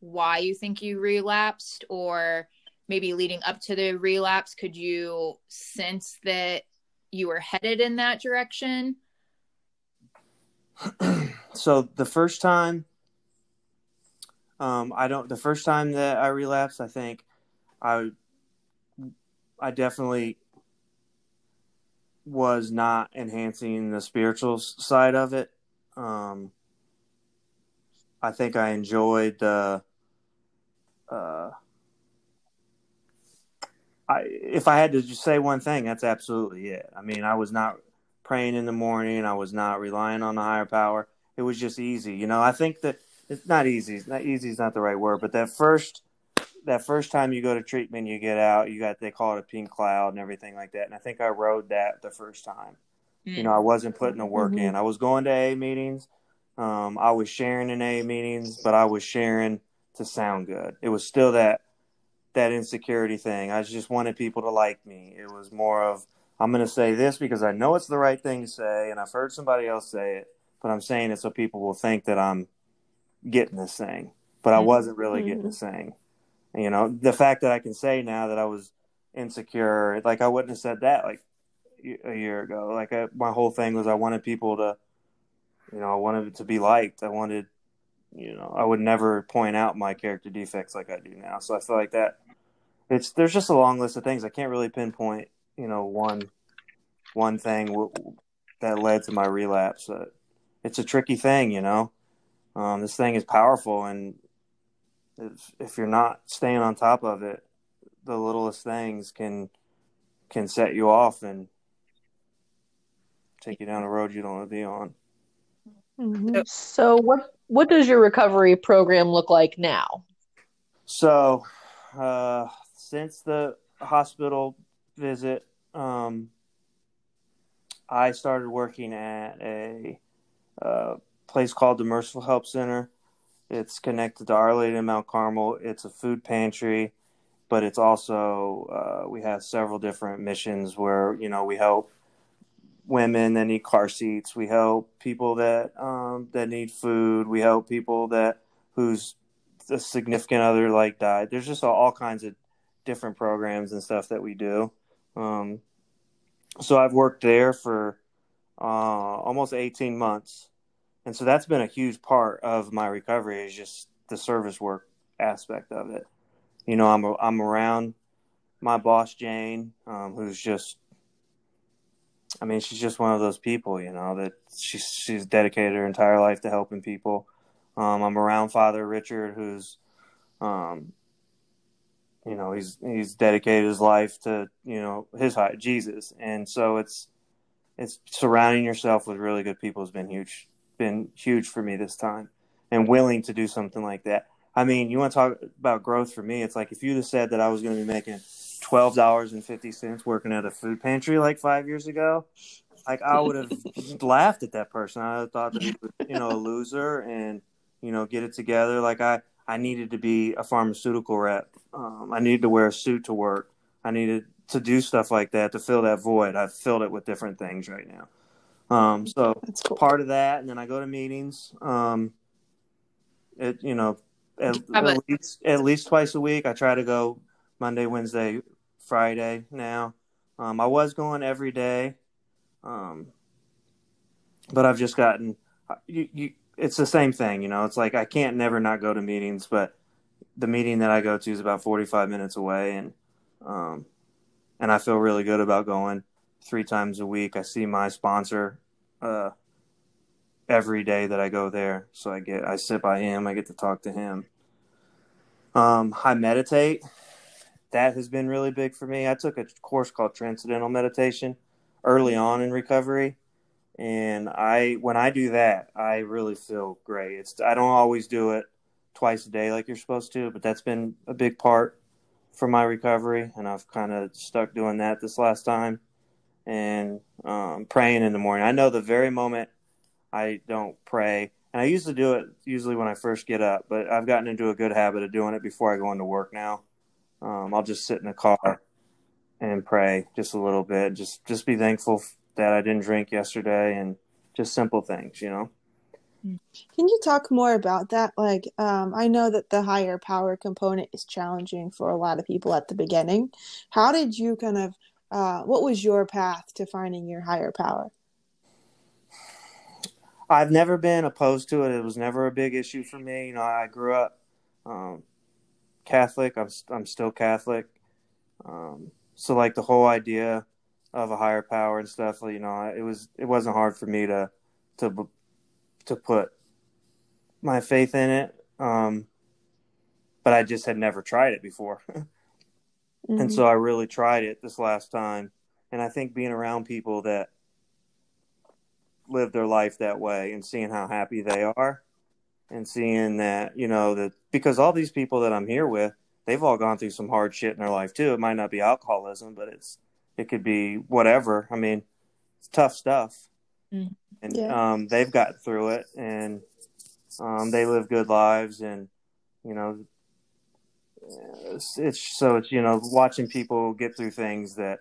why you think you relapsed, or maybe leading up to the relapse, could you sense that you were headed in that direction? So the first time, the first time that I relapsed, I think I definitely was not enhancing the spiritual side of it. I think I enjoyed if I had to just say one thing, that's absolutely it. I mean, I was not praying in the morning. I was not relying on the higher power. It was just easy. You know, I think that it's not easy. It's not easy is not the right word, but that first time you go to treatment, you get out, they call it a pink cloud and everything like that. And I think I rode that the first time. Mm. You know, I wasn't putting the work in. I was going to AA meetings. I was sharing in AA meetings, but I was sharing to sound good. It was still that insecurity thing. I just wanted people to like me. It was more of, I'm going to say this because I know it's the right thing to say, and I've heard somebody else say it, but I'm saying it so people will think that I'm getting this thing. But I wasn't really getting this thing. And, you know, the fact that I can say now that I was insecure, like I wouldn't have said that like a year ago. Like my whole thing was I wanted people to, you know, I wanted to be liked. I wanted, you know, I would never point out my character defects like I do now. So I feel like that there's just a long list of things. I can't really pinpoint, you know, one thing that led to my relapse. It's a tricky thing, you know, this thing is powerful. And if you're not staying on top of it, the littlest things can set you off and take you down a road you don't want to be on. Mm-hmm. So what does your recovery program look like now? So since the hospital visit, I started working at a place called the Merciful Help Center. It's connected to Our Lady in Mount Carmel. It's a food pantry, but it's also we have several different missions where, you know, we help women that need car seats. We help people that need food. We help people whose a significant other like died. There's just all kinds of different programs and stuff that we do. So I've worked there for almost 18 months. And so that's been a huge part of my recovery, is just the service work aspect of it. You know, I'm around my boss, Jane, who's just, I mean, she's just one of those people, you know, that she's dedicated her entire life to helping people. I'm around Father Richard, who's, you know, he's dedicated his life to, you know, his high Jesus. And so it's surrounding yourself with really good people has been huge. Been huge for me this time, and willing to do something like that. I mean, you want to talk about growth for me, it's like if you'd have said that I was going to be making $12.50 working at a food pantry like 5 years ago, like I would have laughed at that person. I thought that he was, you know, a loser and, you know, get it together. Like I needed to be a pharmaceutical rep. I needed to wear a suit to work. I needed to do stuff like that to fill that void. I've filled it with different things right now. So that's cool. Part of that. And then I go to meetings, you know, at least twice a week. I try to go Monday, Wednesday, Friday now. I was going every day. But I've just gotten, it's the same thing, you know, it's like, I can't never not go to meetings, but the meeting that I go to is about 45 minutes away. And I feel really good about going 3 times a week. I see my sponsor every day that I go there. So I sit by him. I get to talk to him. I meditate. That has been really big for me. I took a course called Transcendental Meditation early on in recovery. And when I do that, I really feel great. I don't always do it twice a day like you're supposed to, but that's been a big part for my recovery. And I've kind of stuck doing that this last time. And praying in the morning. I know the very moment I don't pray, and I used to do it usually when I first get up, but I've gotten into a good habit of doing it before I go into work now. I'll just sit in the car and pray just a little bit, just be thankful that I didn't drink yesterday, and just simple things, you know. Can you talk more about that? Like, I know that the higher power component is challenging for a lot of people at the beginning. How did you kind of, what was your path to finding your higher power? I've never been opposed to it. It was never a big issue for me. You know, I grew up Catholic. I'm still Catholic. So like the whole idea of a higher power and stuff, you know, it wasn't hard for me to put my faith in it. But I just had never tried it before. Mm-hmm. And so I really tried it this last time. And I think being around people that live their life that way and seeing how happy they are and seeing that, you know, that because all these people that I'm here with, they've all gone through some hard shit in their life too. It might not be alcoholism, but it could be whatever. I mean, it's tough stuff. Mm-hmm. And yeah. They've got through it, and they live good lives, and you know, it's you know, watching people get through things that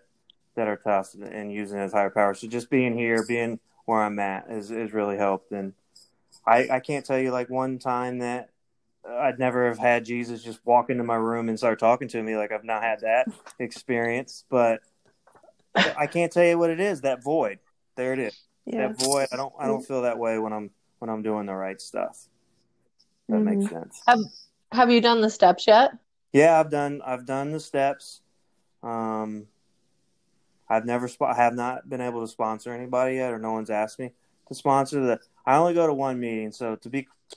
are tough and using it as higher power. So just being here, being where I'm at, is really helped. And I can't tell you like one time that I'd never have had Jesus just walk into my room and start talking to me. Like I've not had that experience, but I can't tell you what it is. That void, there it is. Yeah. That void, I don't feel that way when I'm doing the right stuff. That mm-hmm. makes sense. Have you done the steps yet? Yeah, I've done the steps. I have not been able to sponsor anybody yet, or no one's asked me to sponsor that. I only go to one meeting, so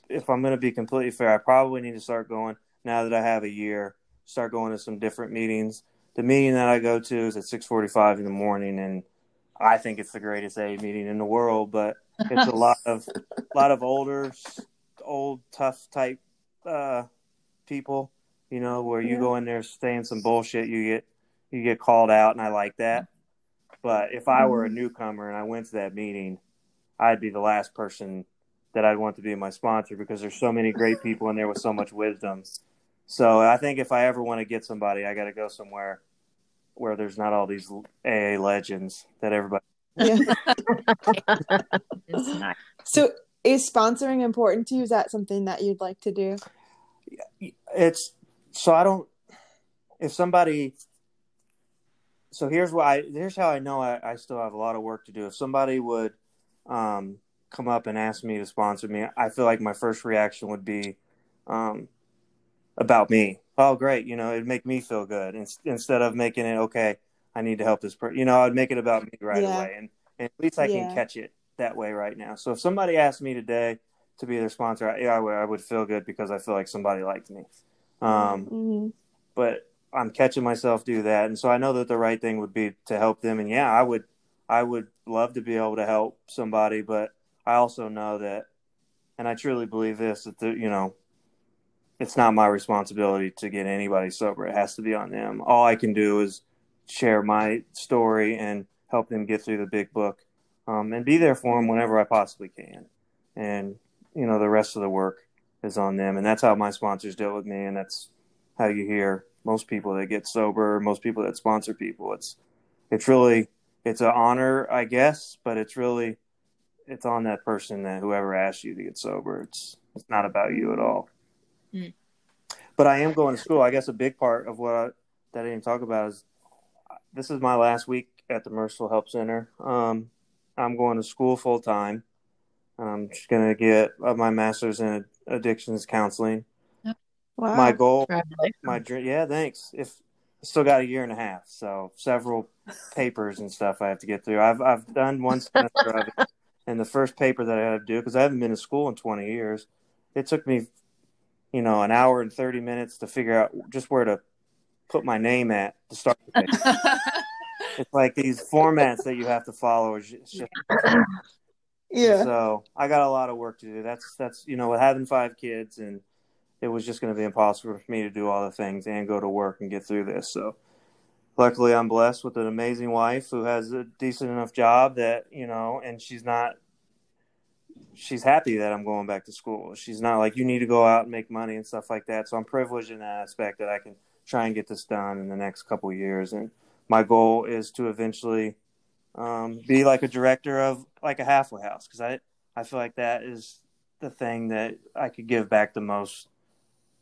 if I'm going to be completely fair, I probably need to start going now that I have a year. Start going to some different meetings. The meeting that I go to is at 6:45 in the morning, and I think it's the greatest AA meeting in the world, but it's a lot of old, tough type people, you know, where you go in there saying some bullshit, you get called out, and I like that. But if I were a newcomer and I went to that meeting, I'd be the last person that I'd want to be my sponsor, because there's so many great people in there with so much wisdom. So I think if I ever want to get somebody, I got to go somewhere where there's not all these AA legends that everybody. Yeah. It's nice. So is sponsoring important to you? Is that something that you'd like to do? Here's how I know I still have a lot of work to do. If somebody would come up and ask me to sponsor me, I feel like my first reaction would be about me. Oh, great. You know, it'd make me feel good. Instead of making it, okay, I need to help this person, you know, I'd make it about me right away. And at least I can catch it that way right now. So if somebody asked me today to be their sponsor, I would feel good, because I feel like somebody liked me. Mm-hmm. But I'm catching myself do that. And so I know that the right thing would be to help them. And yeah, I would love to be able to help somebody, but I also know that, and I truly believe this, that you know, it's not my responsibility to get anybody sober. It has to be on them. All I can do is share my story and help them get through the big book, and be there for them whenever I possibly can. And, you know, the rest of the work is on them. And that's how my sponsors deal with me. And that's how you hear most people that get sober, most people that sponsor people. It's really an honor, I guess, but it's on that person, that whoever asked you to get sober. It's not about you at all. Mm. But I am going to school. I guess a big part of that I didn't talk about is this is my last week at the Merciful Help Center. I'm going to school full time. I'm just going to get my master's in addictions counseling. Wow. My goal, my dream. Yeah, thanks. If I still got a year and a half, so several papers and stuff I have to get through. I've done one semester of it, and the first paper that I had to do, because I haven't been to school in 20 years, it took me, you know, an hour and 30 minutes to figure out just where to put my name at to start the paper. It's like these formats that you have to follow. Yeah. So I got a lot of work to do. That's you know, with having 5 kids, and it was just going to be impossible for me to do all the things and go to work and get through this. So luckily I'm blessed with an amazing wife who has a decent enough job that, you know, and she's happy that I'm going back to school. She's not like, you need to go out and make money and stuff like that. So I'm privileged in that aspect that I can try and get this done in the next couple of years. And my goal is to eventually be like a director of like a halfway house. Cause I feel like that is the thing that I could give back the most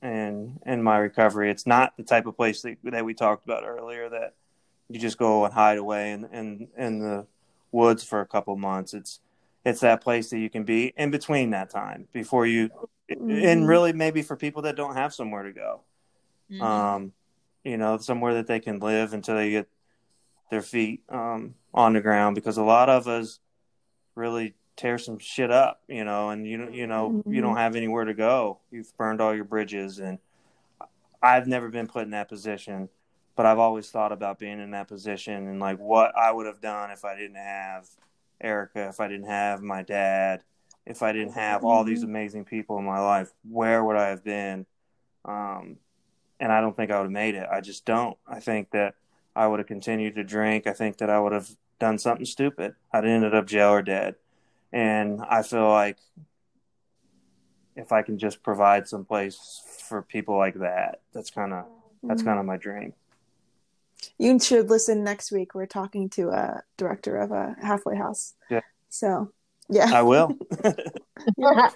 in my recovery. It's not the type of place that we talked about earlier that you just go and hide away in the woods for a couple months. It's that place that you can be in between that time before you, and really maybe for people that don't have somewhere to go, you know, somewhere that they can live until they get their feet on the ground, because a lot of us really tear some shit up, you know, and you don't have anywhere to go. You've burned all your bridges, and I've never been put in that position, but I've always thought about being in that position and like what I would have done if I didn't have Erica, if I didn't have my dad, if I didn't have all these amazing people in my life, where would I have been? And I don't think I would have made it. I just don't. I think that I would have continued to drink. I think that I would have done something stupid. I'd ended up jail or dead. And I feel like if I can just provide some place for people like that, that's kind of my dream. You should listen next week. We're talking to a director of a halfway house. Yeah. So, yeah. I will. Yeah.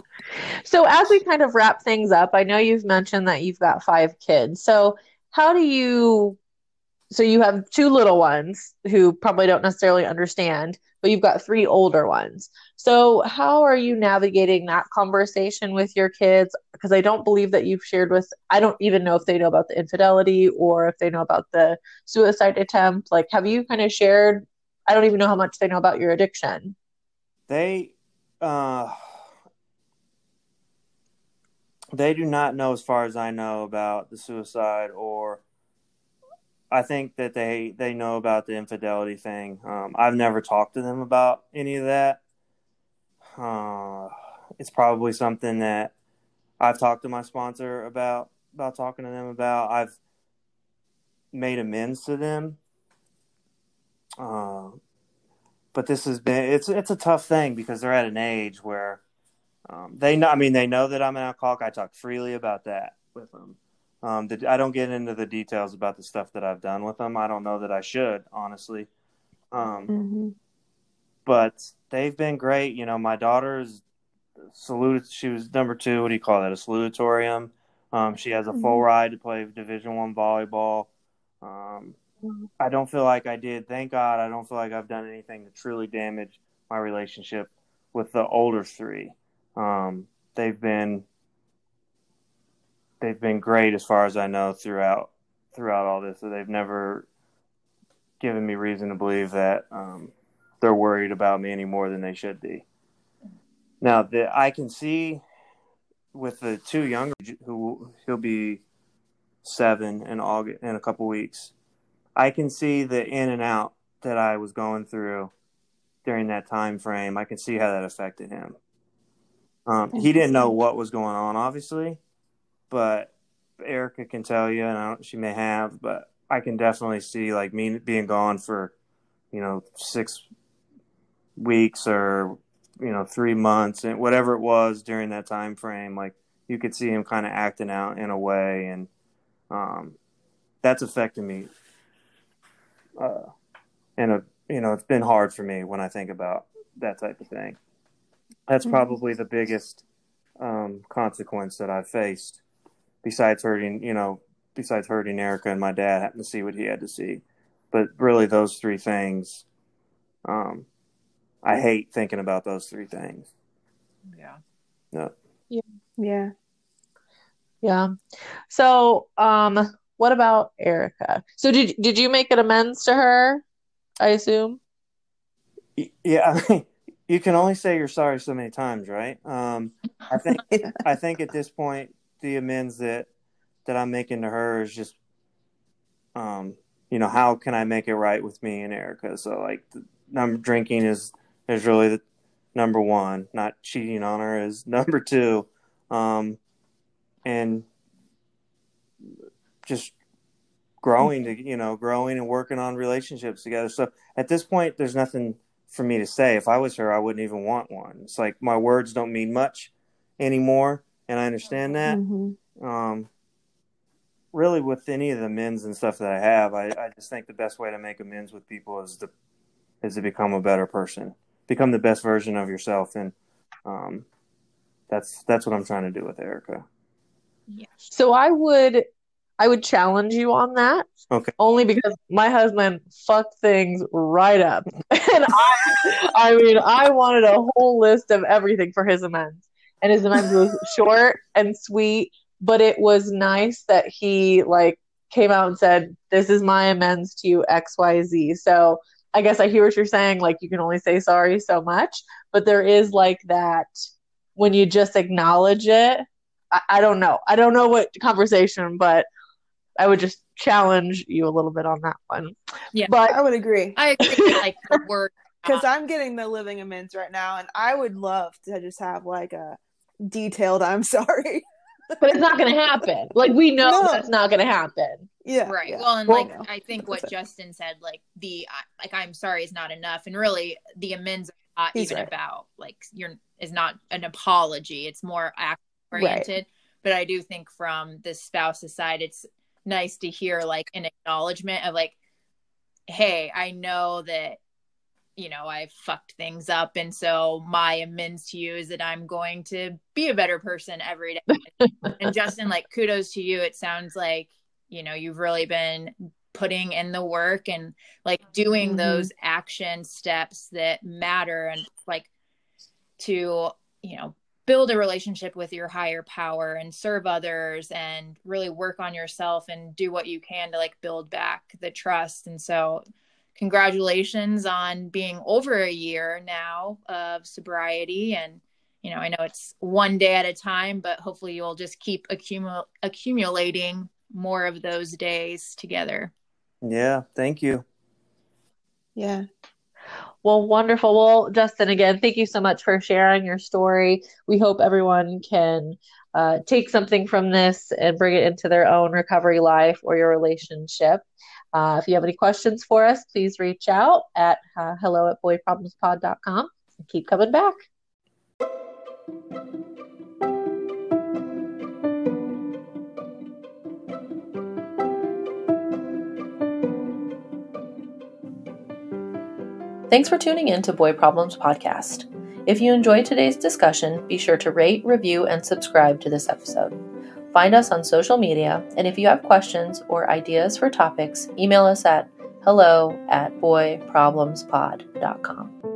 So as we kind of wrap things up, I know you've mentioned that you've got 5 kids. So so you have 2 little ones who probably don't necessarily understand, but you've got 3 older ones. So how are you navigating that conversation with your kids? Because I don't believe that you've shared I don't even know if they know about the infidelity or if they know about the suicide attempt. Like, have you kind of shared, I don't even know how much they know about your addiction. They do not know, as far as I know, about the suicide, or I think that they know about the infidelity thing. I've never talked to them about any of that. It's probably something that I've talked to my sponsor about talking to them about. I've made amends to them. But this has been, it's a tough thing because they're at an age where they know that I'm an alcoholic. I talk freely about that with them. I don't get into the details about the stuff that I've done with them. I don't know that I should, honestly. But they've been great. You know, my daughter's she was number 2. What do you call that? A salutatorium. She has a full ride to play Division One volleyball. I don't feel like I did. Thank God. I don't feel like I've done anything to truly damage my relationship with the older 3. They've been great, as far as I know, throughout all this. So they've never given me reason to believe that they're worried about me any more than they should be. Now, I can see with the 2 younger, he'll be 7 in August, in a couple weeks. I can see the in and out that I was going through during that time frame. I can see how that affected him. He didn't know what was going on, obviously. But Erica can tell you, and she may have, but I can definitely see, like, me being gone for, 6 weeks or, 3 months, and whatever it was during that time frame, like, you could see him kind of acting out in a way, and that's affected me. It's been hard for me when I think about that type of thing. That's probably the biggest consequence that I faced. Besides hurting Erica and my dad happened to see what he had to see. But really those 3 things, I hate thinking about those 3 things. Yeah. No. Yeah. Yeah. Yeah. So, what about Erica? So did you make an amends to her? I assume. Yeah. You can only say you're sorry so many times, right? I think at this point, the amends that I'm making to her is just, how can I make it right with me and Erica? So, like, drinking is really the number 1. Not cheating on her is number 2, and just growing and working on relationships together. So at this point, there's nothing for me to say. If I was her, I wouldn't even want one. It's like my words don't mean much anymore. And I understand that. Really, with any of the amends and stuff that I have, I just think the best way to make amends with people is to become a better person, become the best version of yourself. And That's what I'm trying to do with Erica. Yeah. So I would challenge you on that. Okay. Only because my husband fucked things right up. And I wanted a whole list of everything for his amends. And his amends was short and sweet, but it was nice that he came out and said, this is my amends to you, XYZ. So I guess I hear what you're saying. You can only say sorry so much, but there is that when you just acknowledge it. I don't know. I don't know what conversation, but I would just challenge you a little bit on that one. Yeah, but I would agree. I agree. The word, because I'm getting the living amends right now, and I would love to just have a detailed "I'm sorry," but it's not going to happen. We know that's not going to happen. Yeah, right. Yeah. Well, and I think what Justin said, the "I'm sorry" is not enough, and really the amends are not even about is not an apology. It's more action-oriented. Right. But I do think from the spouse's side, it's nice to hear an acknowledgement of hey, I know that, I fucked things up. And so my amends to you is that I'm going to be a better person every day. And Justin, kudos to you. It sounds you've really been putting in the work and doing mm-hmm. those action steps that matter. And to, build a relationship with your higher power and serve others and really work on yourself and do what you can to build back the trust. And so congratulations on being over a year now of sobriety. And, I know it's one day at a time, but hopefully you'll just keep accumulating more of those days together. Yeah. Thank you. Yeah. Well, wonderful. Well, Justin, again, thank you so much for sharing your story. We hope everyone can take something from this and bring it into their own recovery life or your relationship. If you have any questions for us, please reach out at hello@boyproblemspod.com and keep coming back. Thanks for tuning in to Boy Problems Podcast. If you enjoyed today's discussion, be sure to rate, review, and subscribe to this episode. Find us on social media, and if you have questions or ideas for topics, email us at hello@boyproblemspod.com.